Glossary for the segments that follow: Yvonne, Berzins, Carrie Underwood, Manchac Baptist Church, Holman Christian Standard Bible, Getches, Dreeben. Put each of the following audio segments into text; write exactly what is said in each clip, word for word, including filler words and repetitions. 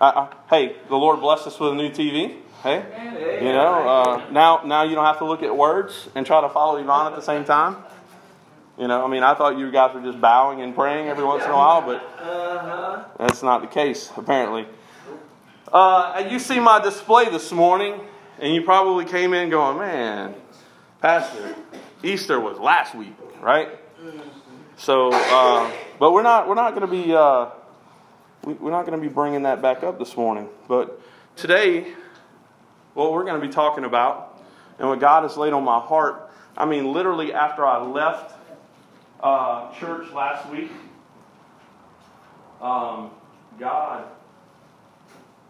Uh, hey, the Lord blessed us with a new T V. Hey, you know, uh, now now you don't have to look at words and try to follow Yvonne at the same time. You know, I mean, I thought you guys were just bowing and praying every once in a while, but that's not the case, apparently. Uh, you see my display this morning, and you probably came in going, man, Pastor, Easter was last week, right? So, uh, but we're not we're not going to be uh, we're not going to be bringing that back up this morning. But today, what we're going to be talking about, and what God has laid on my heart, I mean, literally after I left uh, church last week, um, God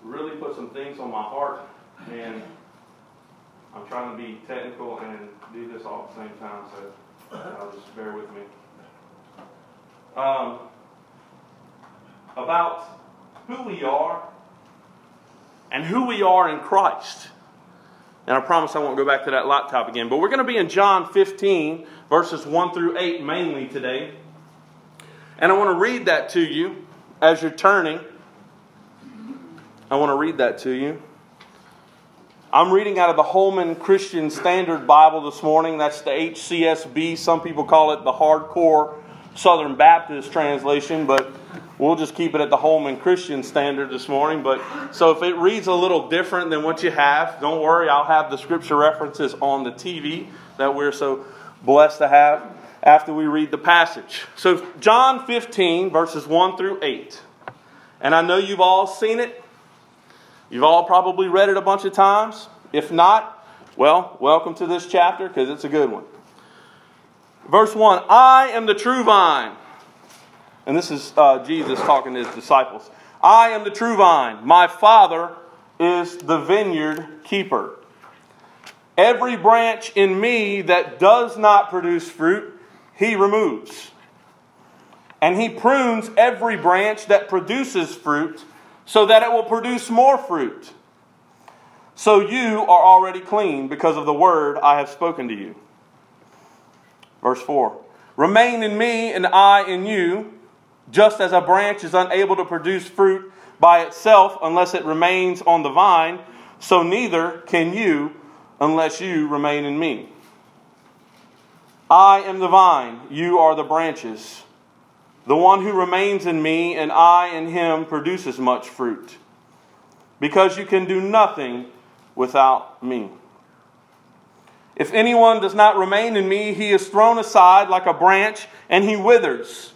really put some things on my heart, and I'm trying to be technical and do this all at the same time, so uh, just bear with me. Um, about who we are and who we are in Christ. And I promise I won't go back to that laptop again, but we're going to be in John fifteen, verses one through eight mainly today. And I want to read that to you as you're turning. I want to read that to you. I'm reading out of the Holman Christian Standard Bible this morning. That's the H C S B. Some people call it the Hardcore Southern Baptist translation, but we'll just keep it at the Holman Christian Standard this morning. But so if it reads a little different than what you have, don't worry. I'll have the scripture references on the T V that we're so blessed to have after we read the passage. So John fifteen, verses one through eight. And I know you've all seen it. You've all probably read it a bunch of times. If not, well, welcome to this chapter because it's a good one. Verse one, I am the true vine. And this is uh, Jesus talking to his disciples. I am the true vine. My Father is the vineyard keeper. Every branch in me that does not produce fruit, he removes. And he prunes every branch that produces fruit, so that it will produce more fruit. So you are already clean because of the word I have spoken to you. Verse four. Remain in me and I in you, just as a branch is unable to produce fruit by itself unless it remains on the vine, so neither can you unless you remain in me. I am the vine, you are the branches. The one who remains in me and I in him produces much fruit, because you can do nothing without me. If anyone does not remain in me, he is thrown aside like a branch and he withers.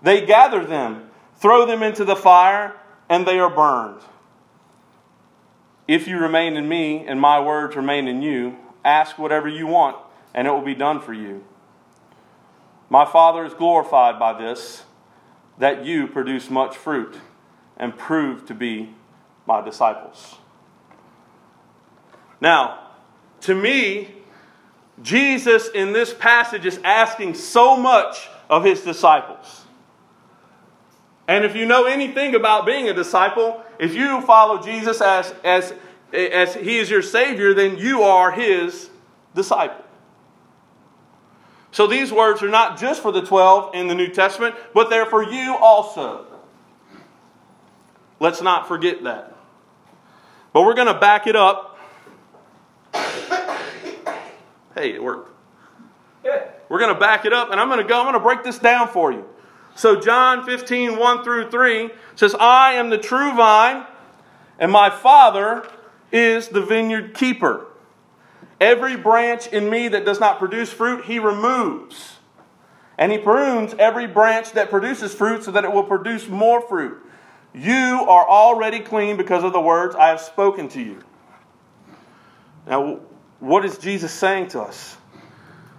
They gather them, throw them into the fire, and they are burned. If you remain in me and my words remain in you, ask whatever you want and it will be done for you. My Father is glorified by this, that you produce much fruit and prove to be my disciples. Now, to me, Jesus in this passage is asking so much of his disciples. And if you know anything about being a disciple, if you follow Jesus as, as, as he is your Savior, then you are his disciple. So these words are not just for the twelve in the New Testament, but they're for you also. Let's not forget that. But we're going to back it up. Hey, it worked. We're going to back it up, and I'm going to go. I'm going to break this down for you. So John fifteen, one through three says, I am the true vine, and my Father is the vineyard keeper. Every branch in me that does not produce fruit, he removes. And he prunes every branch that produces fruit so that it will produce more fruit. You are already clean because of the words I have spoken to you. Now, what is Jesus saying to us?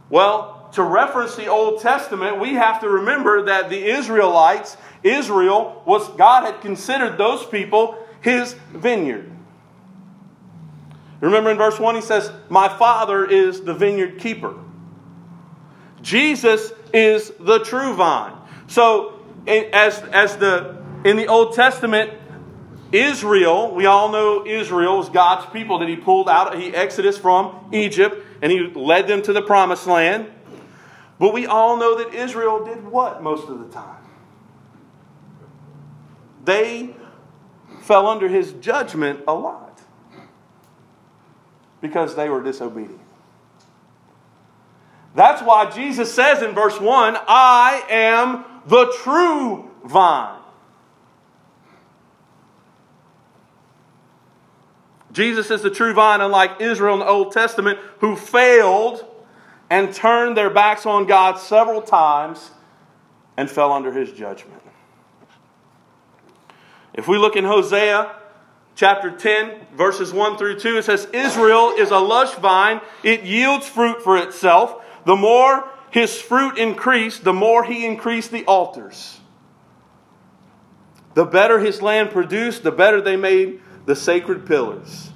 Well, to reference the Old Testament, we have to remember that the Israelites, Israel, was God had considered those people his vineyard. Remember in verse one, he says, my Father is the vineyard keeper. Jesus is the true vine. So as, as the in the Old Testament, Israel, we all know Israel is God's people that he pulled out. He exodus from Egypt and he led them to the promised land. But we all know that Israel did what most of the time? They fell under his judgment a lot because they were disobedient. That's why Jesus says in verse one, I am the true vine. Jesus is the true vine, unlike Israel in the Old Testament, who failed and turned their backs on God several times and fell under his judgment. If we look in Hosea chapter ten, verses one through two, it says, Israel is a lush vine, it yields fruit for itself. The more his fruit increased, the more he increased the altars. The better his land produced, the better they made the sacred pillars.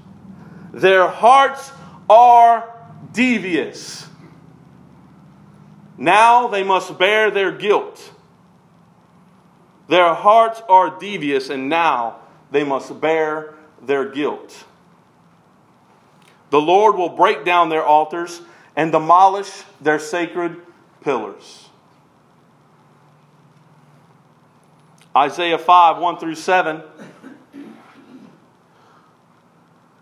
Their hearts are devious. Now they must bear their guilt. Their hearts are devious, and now they must bear their guilt. The Lord will break down their altars and demolish their sacred pillars. Isaiah five, one through seven.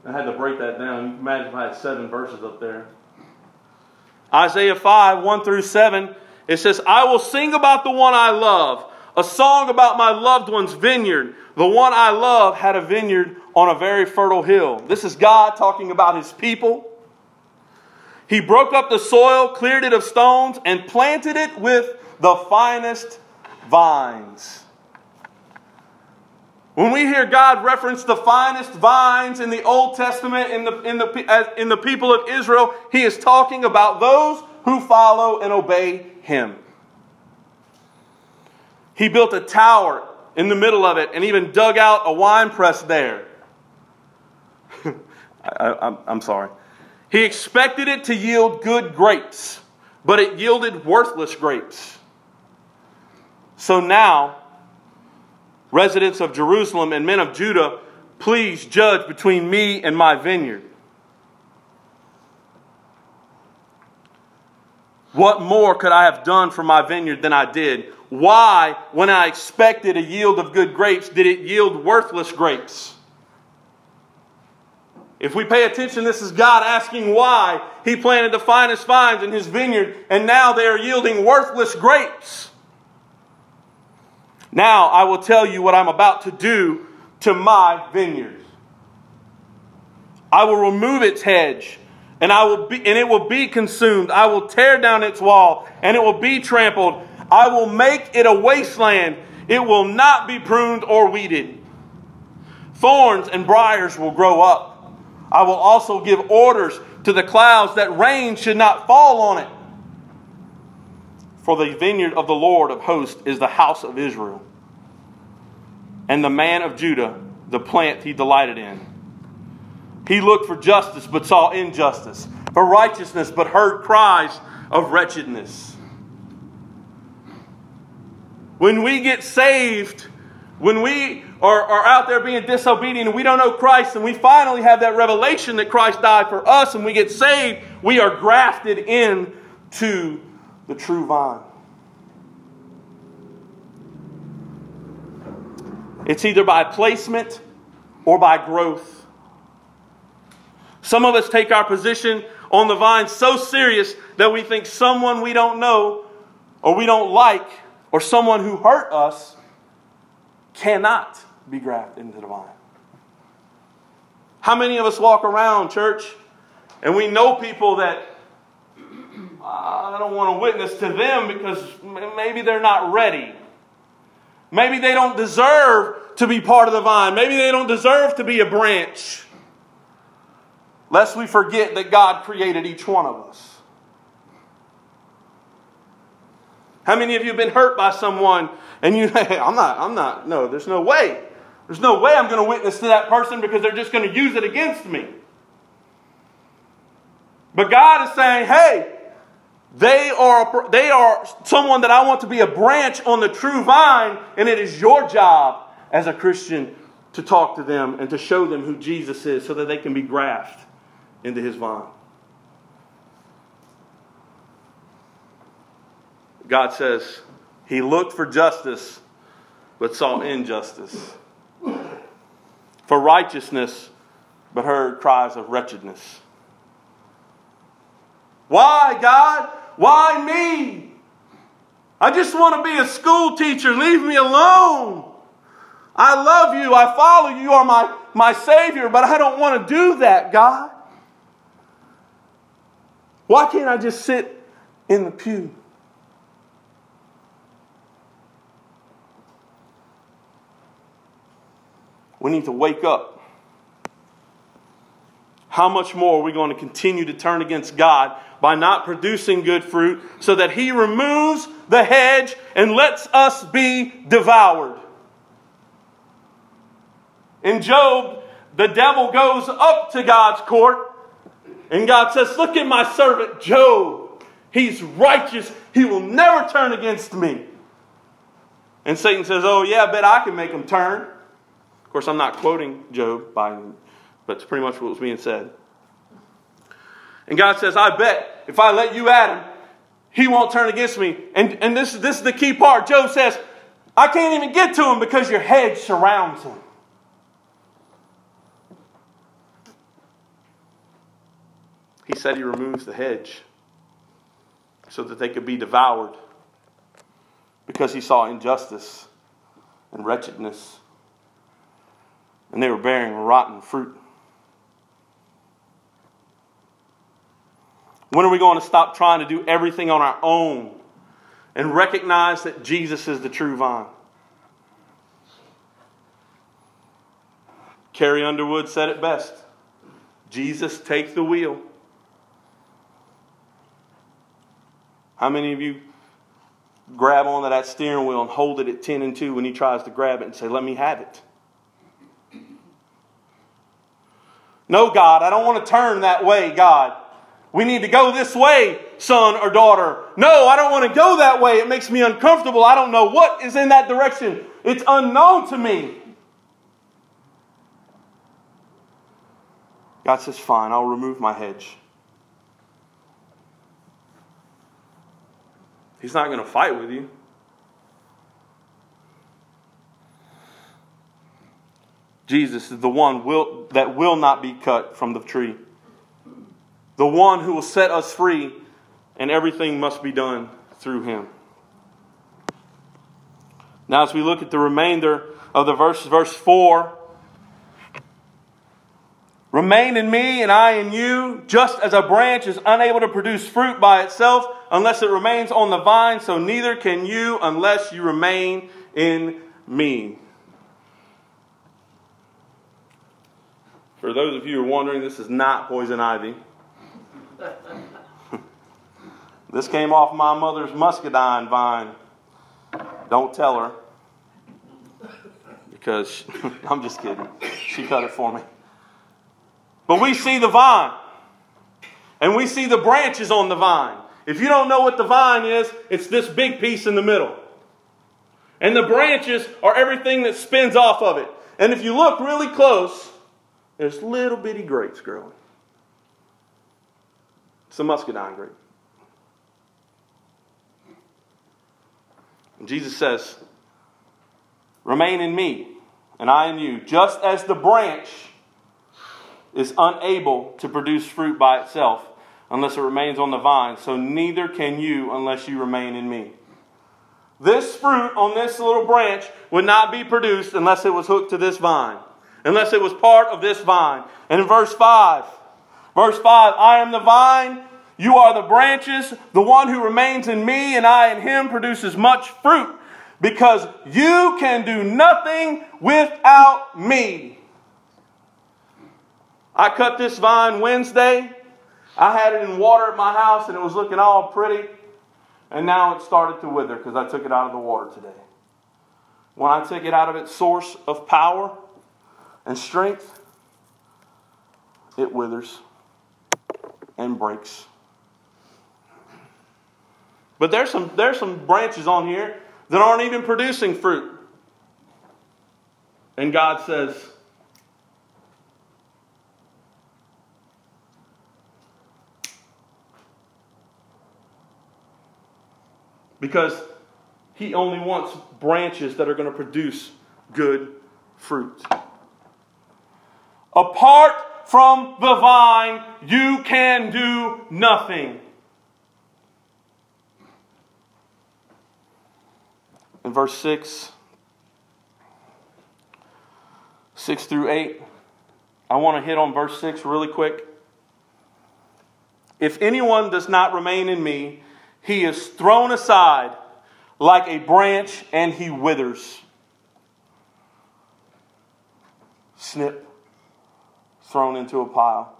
I had to break that down. You can imagine if I had seven verses up there. Isaiah five, one through seven. It says, I will sing about the one I love, a song about my loved one's vineyard. The one I love had a vineyard on a very fertile hill. This is God talking about his people. He broke up the soil, cleared it of stones, and planted it with the finest vines. When we hear God reference the finest vines in the Old Testament, in the, in the, in the people of Israel, he is talking about those who follow and obey him. He built a tower in the middle of it and even dug out a wine press there. I, I, I'm sorry. He expected it to yield good grapes, but it yielded worthless grapes. So now, residents of Jerusalem and men of Judah, please judge between me and my vineyard. What more could I have done for my vineyard than I did? Why, when I expected a yield of good grapes, did it yield worthless grapes? If we pay attention, this is God asking why. He planted the finest vines in his vineyard, and now they are yielding worthless grapes. Now I will tell you what I'm about to do to my vineyard. I will remove its hedge, and I will be, and it will be consumed. I will tear down its wall, and it will be trampled. I will make it a wasteland. It will not be pruned or weeded. Thorns and briars will grow up. I will also give orders to the clouds that rain should not fall on it. For the vineyard of the Lord of hosts is the house of Israel, and the man of Judah, the plant he delighted in. He looked for justice but saw injustice, for righteousness but heard cries of wretchedness. When we get saved, when we are, are out there being disobedient and we don't know Christ, and we finally have that revelation that Christ died for us and we get saved, we are grafted in to the true vine. It's either by placement or by growth. Some of us take our position on the vine so serious that we think someone we don't know or we don't like or someone who hurt us cannot be grafted into the vine. How many of us walk around, church, and we know people that I don't want to witness to them because maybe they're not ready. Maybe they don't deserve to be part of the vine. Maybe they don't deserve to be a branch. Lest we forget that God created each one of us. How many of you have been hurt by someone and you, hey, I'm not, I'm not, no, there's no way. There's no way I'm going to witness to that person because they're just going to use it against me. But God is saying, hey, they are, they are someone that I want to be a branch on the true vine, and it is your job as a Christian to talk to them and to show them who Jesus is so that they can be grafted into his vine. God says, he looked for justice, but saw injustice. for righteousness, but heard cries of wretchedness. Why, God? Why me? I just want to be a school teacher. Leave me alone. I love you. I follow you. You are my, my Savior, but I don't want to do that, God. Why can't I just sit in the pew? We need to wake up. How much more are we going to continue to turn against God by not producing good fruit so that He removes the hedge and lets us be devoured? In Job, the devil goes up to God's court and God says, "Look at my servant Job. He's righteous. He will never turn against me." And Satan says, "Oh yeah, I bet I can make him turn." Of course, I'm not quoting Job by But it's pretty much what was being said. And God says, I bet if I let you at him, he won't turn against me. And, and this, this is the key part. Job says, I can't even get to him because your hedge surrounds him. He said he removes the hedge so that they could be devoured because he saw injustice and wretchedness. And they were bearing rotten fruit. When are we going to stop trying to do everything on our own and recognize that Jesus is the true vine? Carrie Underwood said it best. Jesus, take the wheel. How many of you grab onto that steering wheel and hold it at ten and two when he tries to grab it and say, let me have it? No, God, I don't want to turn that way, God. We need to go this way, son or daughter. No, I don't want to go that way. It makes me uncomfortable. I don't know what is in that direction. It's unknown to me. God says, fine, I'll remove my hedge. He's not going to fight with you. Jesus is the one will, that will not be cut from the tree. The one who will set us free, and everything must be done through Him. Now as we look at the remainder of the verse, verse four. Remain in me and I in you, just as a branch is unable to produce fruit by itself unless it remains on the vine, so neither can you unless you remain in me. For those of you who are wondering, this is not poison ivy. This came off my mother's muscadine vine. Don't tell her. Because, she, I'm just kidding. She cut it for me. But we see the vine. And we see the branches on the vine. If you don't know what the vine is, it's this big piece in the middle. And the branches are everything that spins off of it. And if you look really close, there's little bitty grapes growing. It's a muscadine grape. And Jesus says, remain in me, and I in you, just as the branch is unable to produce fruit by itself unless it remains on the vine, so neither can you unless you remain in me. This fruit on this little branch would not be produced unless it was hooked to this vine. Unless it was part of this vine. And in verse five, verse five, I am the vine, you are the branches. The one who remains in me and I in him produces much fruit, because you can do nothing without me. I cut this vine Wednesday. I had it in water at my house and it was looking all pretty. And now it started to wither because I took it out of the water today. When I took it out of its source of power and strength, it withers and breaks. But there's some, there's some branches on here that aren't even producing fruit. And God says, because He only wants branches that are going to produce good fruit. Apart from the vine, you can do nothing. In verse six, six through eight, I want to hit on verse six really quick. If anyone does not remain in me, he is thrown aside like a branch and he withers. Snip. Thrown into a pile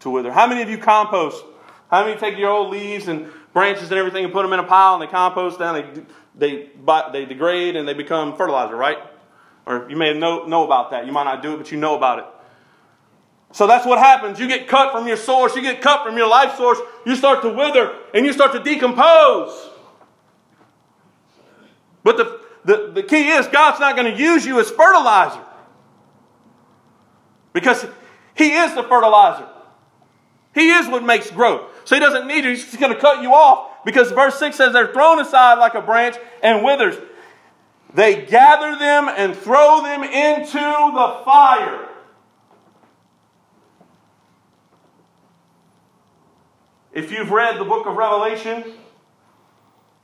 to wither. How many of you compost? How many take your old leaves and branches and everything and put them in a pile and they compost down? They, they, they degrade and they become fertilizer, right? Or you may know, know about that. You might not do it, but you know about it. So that's what happens. You get cut from your source. You get cut from your life source. You start to wither and you start to decompose. But the, the, the key is God's not going to use you as fertilizer. Because he is the fertilizer. He is what makes growth. So he doesn't need you. He's going to cut you off. Because verse six says they're thrown aside like a branch and withers. They gather them and throw them into the fire. If you've read the book of Revelation,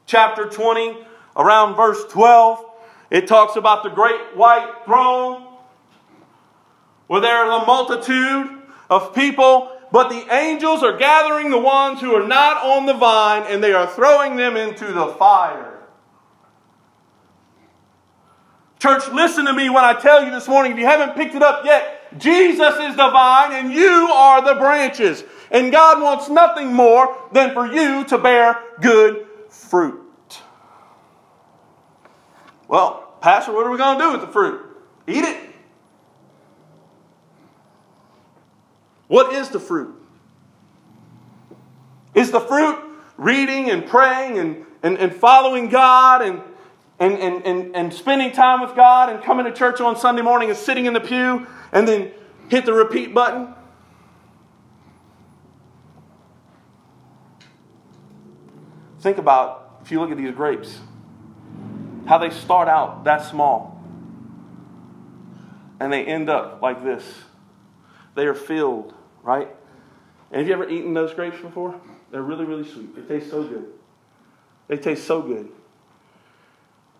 chapter twenty, around verse twelve, it talks about the great white throne, where there are a multitude of people, but the angels are gathering the ones who are not on the vine and they are throwing them into the fire. Church, listen to me when I tell you this morning, if you haven't picked it up yet, Jesus is the vine and you are the branches. And God wants nothing more than for you to bear good fruit. Well, Pastor, what are we going to do with the fruit? Eat it. What is the fruit? Is the fruit reading and praying and, and, and following God and, and, and, and, and spending time with God and coming to church on Sunday morning and sitting in the pew and then hit the repeat button? Think about, if you look at these grapes, how they start out that small and they end up like this. They are filled, right? And have you ever eaten those grapes before? They're really, really sweet. They taste so good. They taste so good.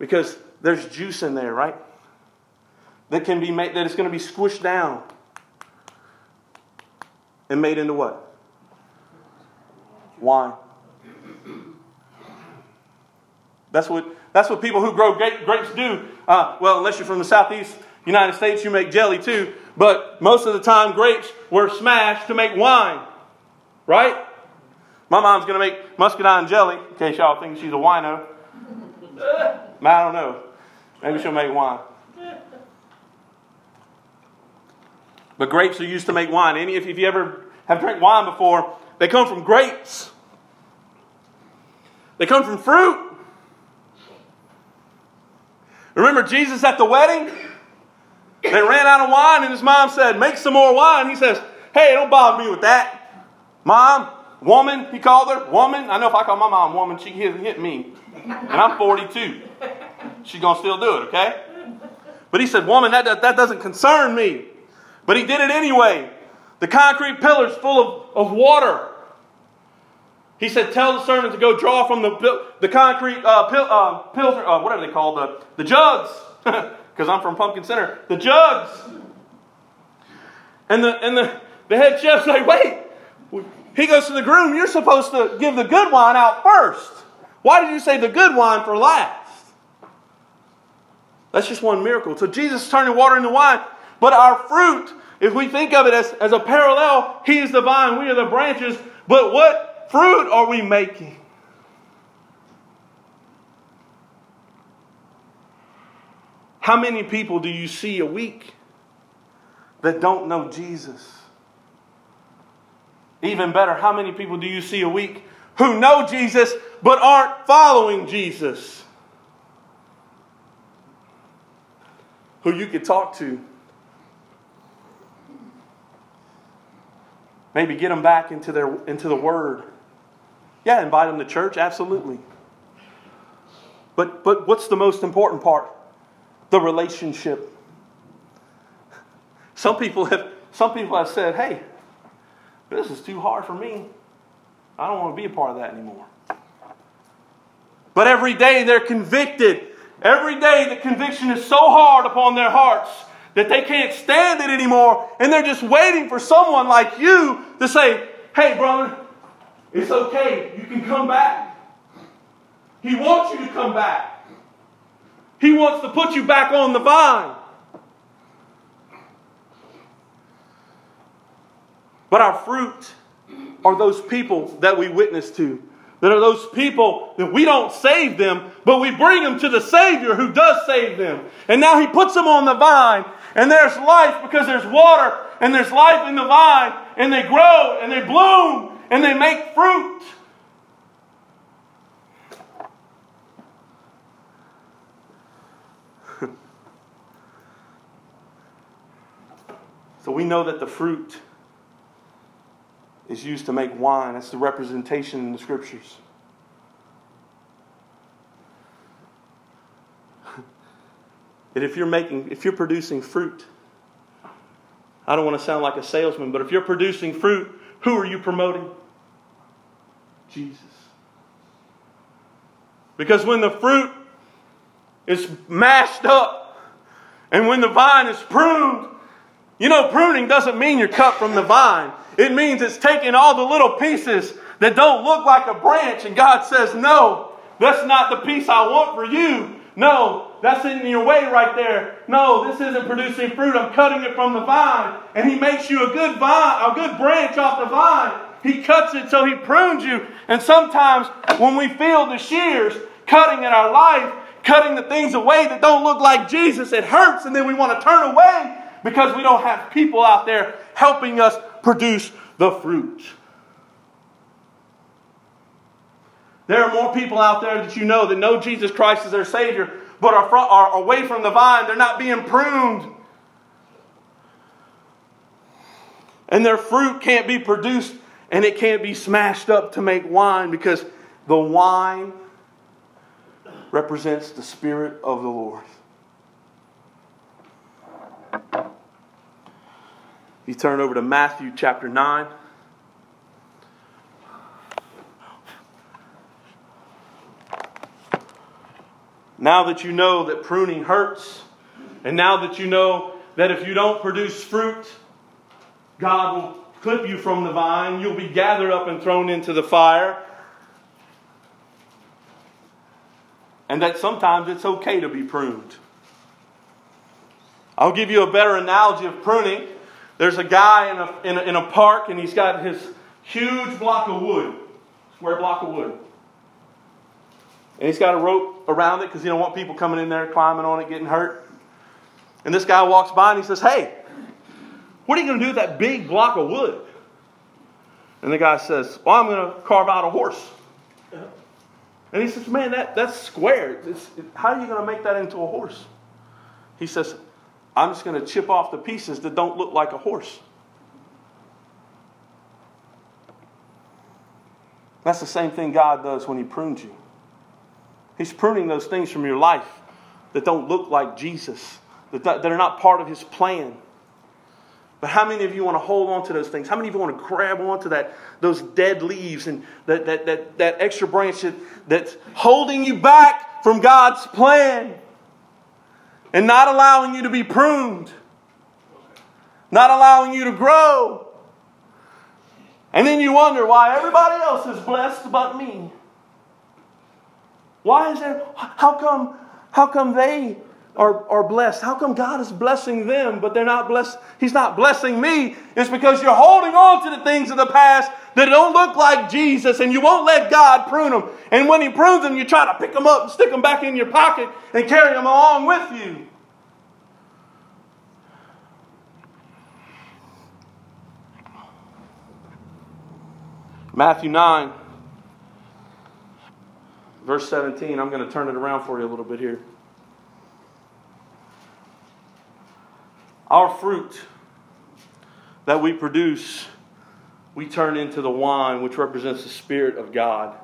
Because there's juice in there, right? That can be made, that it's going to be squished down and made into what? Wine. That's what that's what people who grow grapes do. Uh, well, unless you're from the southeast United States, you make jelly too. But most of the time, grapes were smashed to make wine. Right? My mom's going to make muscadine jelly, in case y'all think she's a wino. I don't know. Maybe she'll make wine. But grapes are used to make wine. Any, if you ever have drank wine before, they come from grapes. They come from fruit. Remember Jesus at the wedding? They ran out of wine and his mom said, make some more wine. He says, hey, don't bother me with that. Mom, woman, he called her, woman. I know if I call my mom woman, she can hit me. And I'm forty-two. She's going to still do it, okay? But he said, woman, that, that, that doesn't concern me. But he did it anyway. The concrete pillars full of, of water. He said, tell the servant to go draw from the, the concrete uh, pill, uh, pills, uh, whatever they call the, the jugs. Because I'm from Pumpkin Center. The jugs. And the and the, the head chef's like, wait. He goes to the groom. You're supposed to give the good wine out first. Why did you save the good wine for last? That's just one miracle. So Jesus is turning water into wine. But our fruit, if we think of it as, as a parallel, he is the vine, we are the branches. But what fruit are we making? How many people do you see a week that don't know Jesus? Even better, how many people do you see a week who know Jesus but aren't following Jesus? Who you could talk to. Maybe get them back into their into the Word. Yeah, invite them to church, absolutely. But but what's the most important part? The relationship. Some people have Some people have said, hey, this is too hard for me. I don't want to be a part of that anymore. But every day they're convicted. Every day the conviction is so hard upon their hearts that they can't stand it anymore. And they're just waiting for someone like you to say, hey, brother, it's okay. You can come back. He wants you to come back. He wants to put you back on the vine. But our fruit are those people that we witness to. That are those people that we don't save them, but we bring them to the Savior who does save them. And now He puts them on the vine, and there's life because there's water, and there's life in the vine, and they grow, and they bloom, and they make fruit. So we know that the fruit is used to make wine. That's the representation in the Scriptures. And if you're making, if you're producing fruit, I don't want to sound like a salesman, but if you're producing fruit, who are you promoting? Jesus. Because when the fruit is mashed up and when the vine is pruned, you know, pruning doesn't mean you're cut from the vine. It means it's taking all the little pieces that don't look like a branch, and God says, no, that's not the piece I want for you. No, that's in your way right there. No, this isn't producing fruit. I'm cutting it from the vine. And He makes you a good vine, a good branch off the vine. He cuts it so He prunes you. And sometimes when we feel the shears cutting in our life, cutting the things away that don't look like Jesus, it hurts, and then we want to turn away because we don't have people out there helping us produce the fruit. There are more people out there that you know that know Jesus Christ as their Savior, but are, from, are away from the vine. They're not being pruned. And their fruit can't be produced, and it can't be smashed up to make wine, because the wine represents the Spirit of the Lord. You turn over to Matthew chapter nine. Now that you know that pruning hurts, and now that you know that if you don't produce fruit, God will clip you from the vine, you'll be gathered up and thrown into the fire, and that sometimes it's okay to be pruned. I'll give you a better analogy of pruning. There's a guy in a, in a in a park, and he's got his huge block of wood, square block of wood. And he's got a rope around it because he don't want people coming in there, climbing on it, getting hurt. And this guy walks by and he says, hey, what are you going to do with that big block of wood? And the guy says, well, I'm going to carve out a horse. And he says, man, that, that's square. It's, it, how are you going to make that into a horse? He says, I'm just going to chip off the pieces that don't look like a horse. That's the same thing God does when He prunes you. He's pruning those things from your life that don't look like Jesus, that, that are not part of His plan. But how many of you want to hold on to those things? How many of you want to grab onto that, those dead leaves and that, that, that, that extra branch that, that's holding you back from God's plan? And not allowing you to be pruned. Not allowing you to grow. And then you wonder why everybody else is blessed but me. Why is there, how come, how come they are, are blessed? How come God is blessing them, but they're not blessed? He's not blessing me. It's because you're holding on to the things of the past that don't look like Jesus, and you won't let God prune them. And when He prunes them, you try to pick them up and stick them back in your pocket and carry them along with you. Matthew nine, verse seventeen. I'm going to turn it around for you a little bit here. Our fruit that we produce, we turn into the wine, which represents the Spirit of God.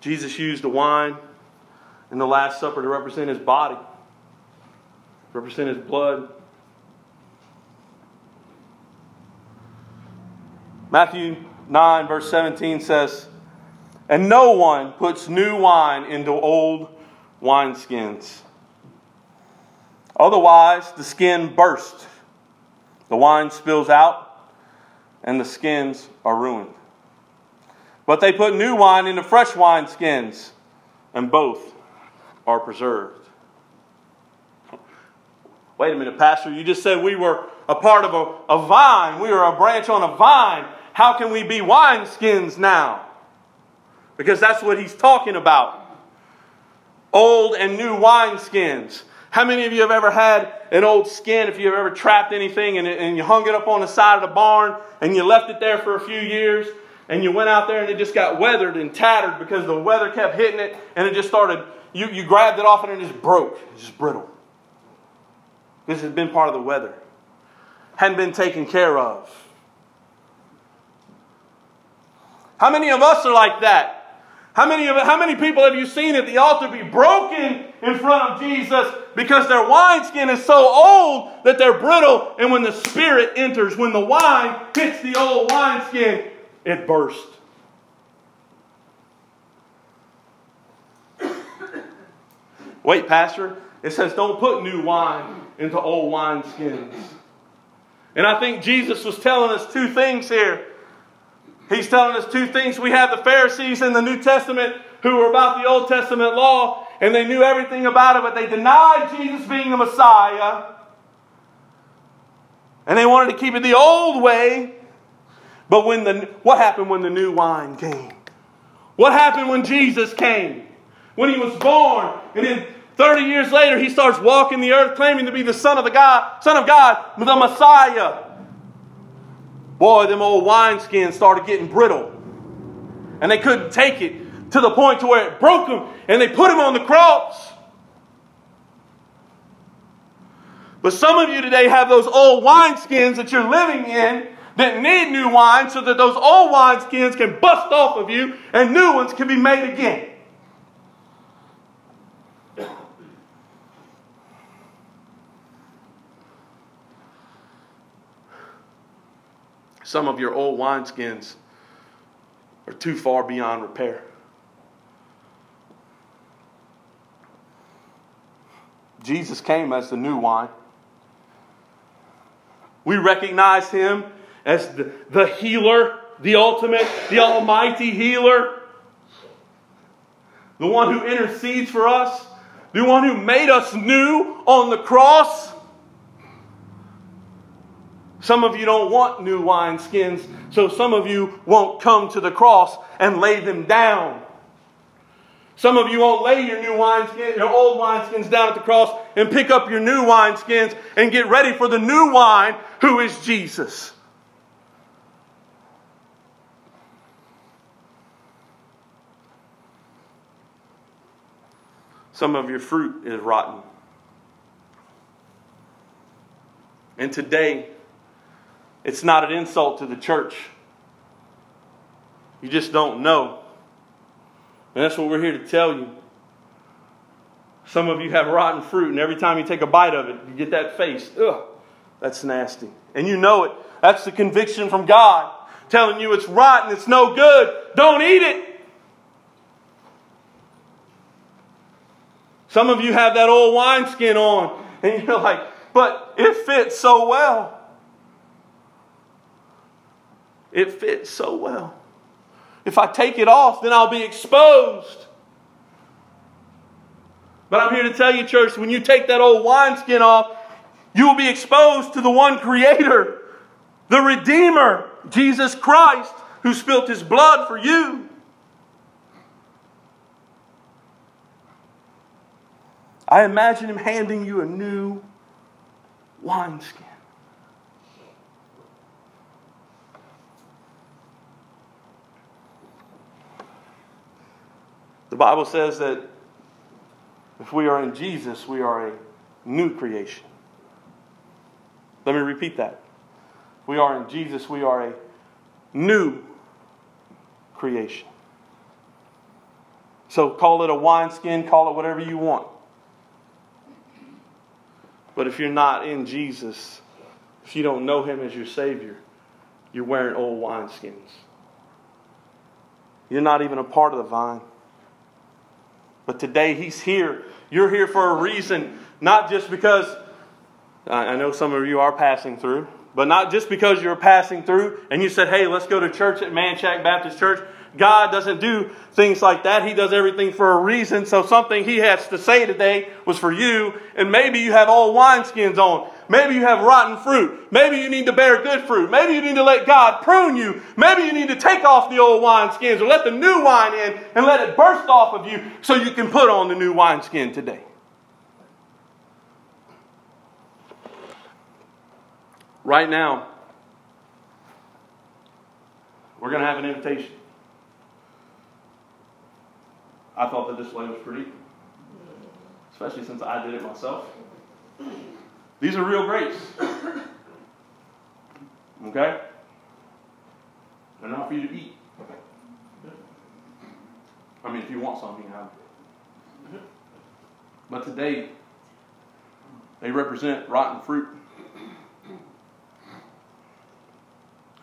Jesus used the wine in the Last Supper to represent His body. represent his blood. Matthew nine, verse seventeen says, "And no one puts new wine into old wineskins. Otherwise, the skin bursts, the wine spills out, and the skins are ruined. But they put new wine into fresh wineskins, and both are preserved." Wait a minute, Pastor, you just said we were a part of a, a vine. We are a branch on a vine. How can we be wineskins now? Because that's what he's talking about. Old and new wineskins. How many of you have ever had an old skin, if you've ever trapped anything and, and you hung it up on the side of the barn and you left it there for a few years and you went out there and it just got weathered and tattered because the weather kept hitting it and it just started, you, you grabbed it off and it just broke. It's just brittle. This has been part of the weather. Hadn't been taken care of. How many of us are like that? How many, of, how many people have you seen at the altar be broken in front of Jesus because their wineskin is so old that they're brittle, and when the Spirit enters, when the wine hits the old wineskin, it bursts. Wait, Pastor, it says don't put new wine into old wineskins. And I think Jesus was telling us two things here. He's telling us two things. We have the Pharisees in the New Testament who were about the Old Testament law, and they knew everything about it, but they denied Jesus being the Messiah. And they wanted to keep it the old way. But when the what happened when the new wine came? What happened when Jesus came? When he was born, and then thirty years later he starts walking the earth claiming to be the Son of the God, Son of God, the Messiah. Boy, them old wineskins started getting brittle. And they couldn't take it to the point to where it broke them. And they put him on the cross. But some of you today have those old wineskins that you're living in that need new wine so that those old wineskins can bust off of you and new ones can be made again. Some of your old wineskins are too far beyond repair. Jesus came as the new wine. We recognize him as the, the healer, the ultimate, the almighty healer. The one who intercedes for us. The one who made us new on the cross. Some of you don't want new wineskins, so some of you won't come to the cross and lay them down. Some of you won't lay your new wineskins, your old wineskins down at the cross and pick up your new wineskins and get ready for the new wine, who is Jesus. Some of your fruit is rotten. And today, it's not an insult to the church. You just don't know. And that's what we're here to tell you. Some of you have rotten fruit, and every time you take a bite of it, you get that face. Ugh, that's nasty. And you know it. That's the conviction from God telling you it's rotten, it's no good. Don't eat it. Some of you have that old wineskin on, and you're like, but it fits so well. It fits so well. If I take it off, then I'll be exposed. But I'm here to tell you, church, when you take that old wineskin off, you will be exposed to the one Creator, the Redeemer, Jesus Christ, who spilt His blood for you. I imagine Him handing you a new wineskin. The Bible says that if we are in Jesus, we are a new creation. Let me repeat that. If we are in Jesus, we are a new creation. So call it a wineskin, call it whatever you want. But if you're not in Jesus, if you don't know Him as your Savior, you're wearing old wineskins. You're not even a part of the vine. But today He's here. You're here for a reason. Not just because, I know some of you are passing through, but not just because you're passing through and you said, hey, let's go to church at Manchac Baptist Church. God doesn't do things like that. He does everything for a reason. So something He has to say today was for you. And maybe you have old wineskins on. Maybe you have rotten fruit. Maybe you need to bear good fruit. Maybe you need to let God prune you. Maybe you need to take off the old wineskins or let the new wine in and let it burst off of you so you can put on the new wineskin today. Right now, we're going to have an invitation. I thought the display was pretty, especially since I did it myself. These are real grapes. Okay? They're not for you to eat. I mean, if you want something, you know. But today, they represent rotten fruit.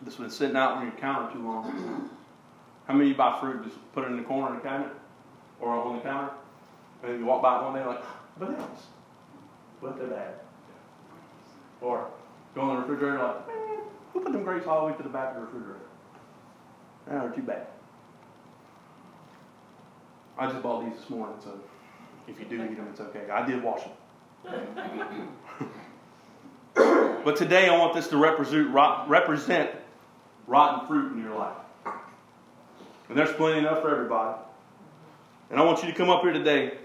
This has been sitting out on your counter too long. How many of you buy fruit, just put it in the corner of the cabinet? Or on the counter, and then you walk by one day like, bananas, but they're bad. Or go in the refrigerator like, man, who put them grapes all the way to the back of the refrigerator? Nah, they're too bad. I just bought these this morning, so if you do eat them, it's okay. I did wash them. But today I want this to represent, represent rotten fruit in your life. And there's plenty enough for everybody. And I want you to come up here today.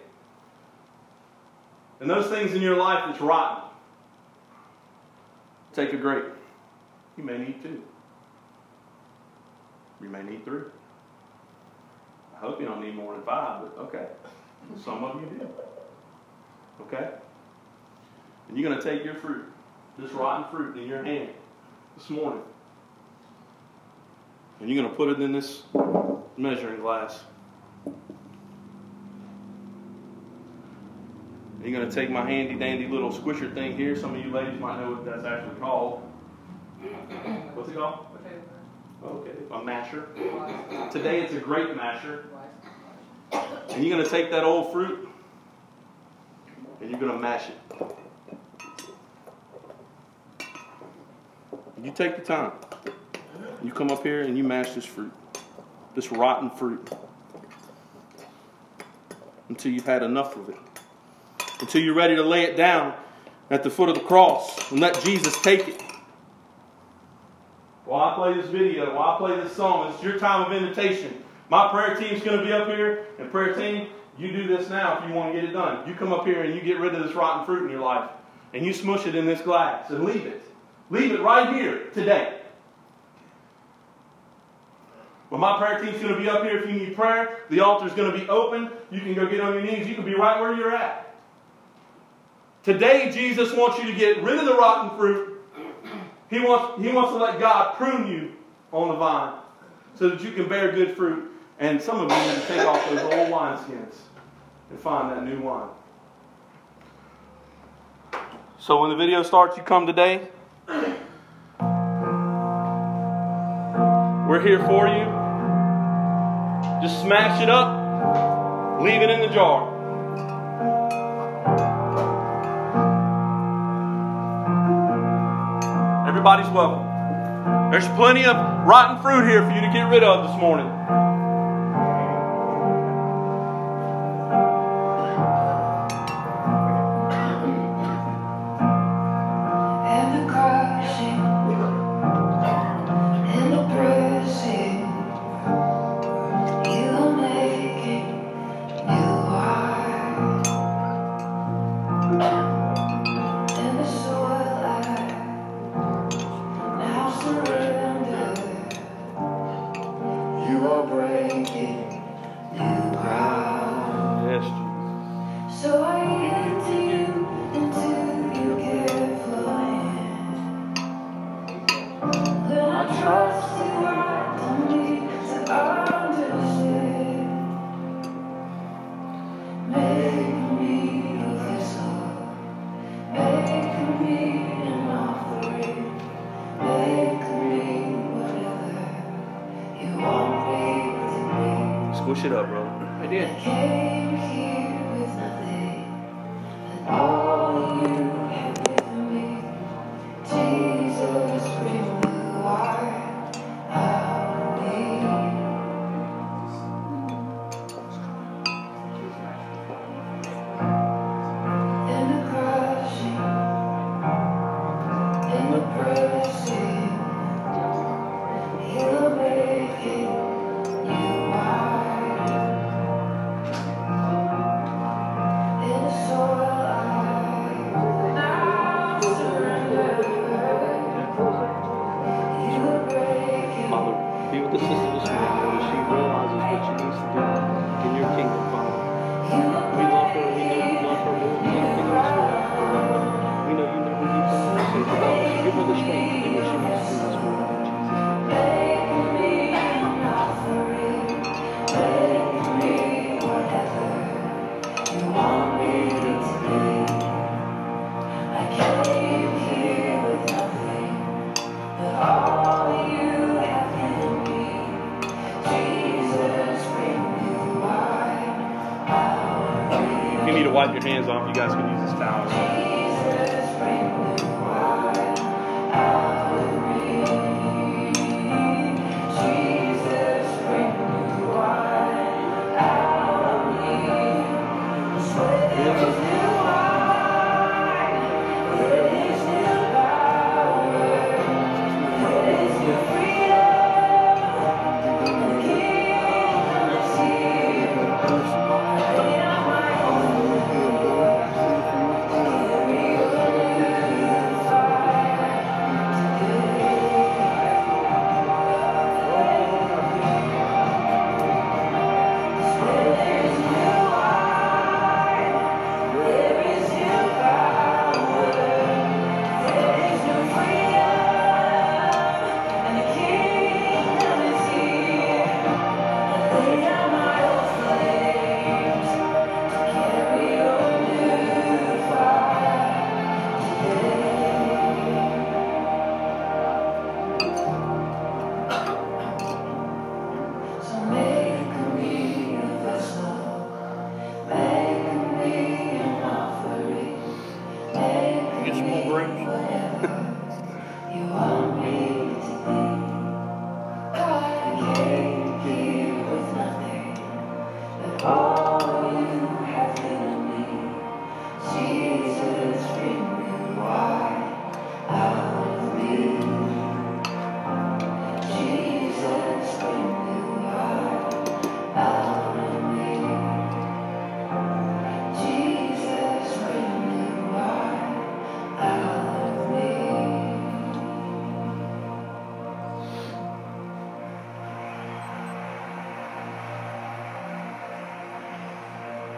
And those things in your life that's rotten, take a grape. You may need two. You may need three. I hope you don't need more than five, but okay. Some of you do. Okay? And you're going to take your fruit, this rotten fruit in your hand this morning. And you're going to put it in this measuring glass. You're going to take my handy-dandy little squisher thing here. Some of you ladies might know what that's actually called. What's it called? Okay, a masher. Today it's a grape masher. And you're going to take that old fruit and you're going to mash it. You take the time. You come up here and you mash this fruit. This rotten fruit. Until you've had enough of it. Until you're ready to lay it down at the foot of the cross and let Jesus take it. While I play this video, while I play this song, it's your time of invitation. My prayer team's going to be up here. And prayer team, you do this now if you want to get it done. You come up here and you get rid of this rotten fruit in your life. And you smush it in this glass and leave it. Leave it right here today. Well, my prayer team's going to be up here if you need prayer. The altar's going to be open. You can go get on your knees. You can be right where you're at. Today, Jesus wants you to get rid of the rotten fruit. He wants, he wants to let God prune you on the vine so that you can bear good fruit. And some of you need to take off those old wineskins and find that new wine. So when the video starts, you come today. We're here for you. Just smash it up. Leave it in the jar. Everybody's welcome. There's plenty of rotten fruit here for you to get rid of this morning. Over. Push it up, bro. I did. I came here with nothing, but all you have given me, Jesus, bring the light I need. In the crushing, in the pressing, He'll make it.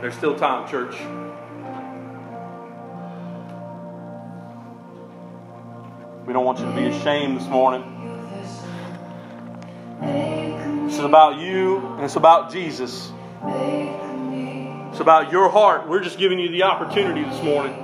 There's still time, church. We don't want you to be ashamed this morning. This is about you, and it's about Jesus. It's about your heart. We're just giving you the opportunity this morning. Yeah.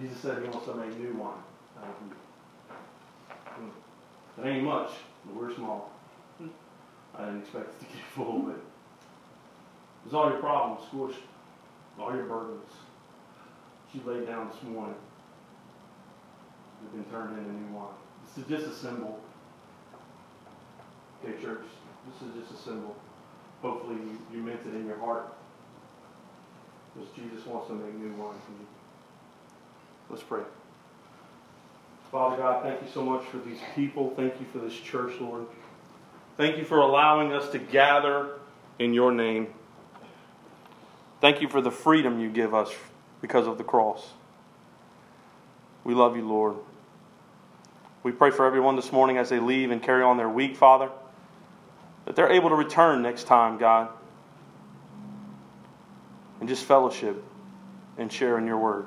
Jesus said he wants to make new wine out of you. That ain't much, but we're small. I didn't expect it to get full, but it was all your problems squished, all your burdens. She laid down this morning. They've been turned into new wine. This is just a symbol. Okay, church, this is just a symbol. Hopefully you, you meant it in your heart. Because Jesus wants to make new wine for you. Let's pray. Father God, thank you so much for these people. Thank you for this church, Lord. Thank you for allowing us to gather in your name. Thank you for the freedom you give us because of the cross. We love you, Lord. We pray for everyone this morning as they leave and carry on their week, Father, that they're able to return next time, God, and just fellowship and share in your word.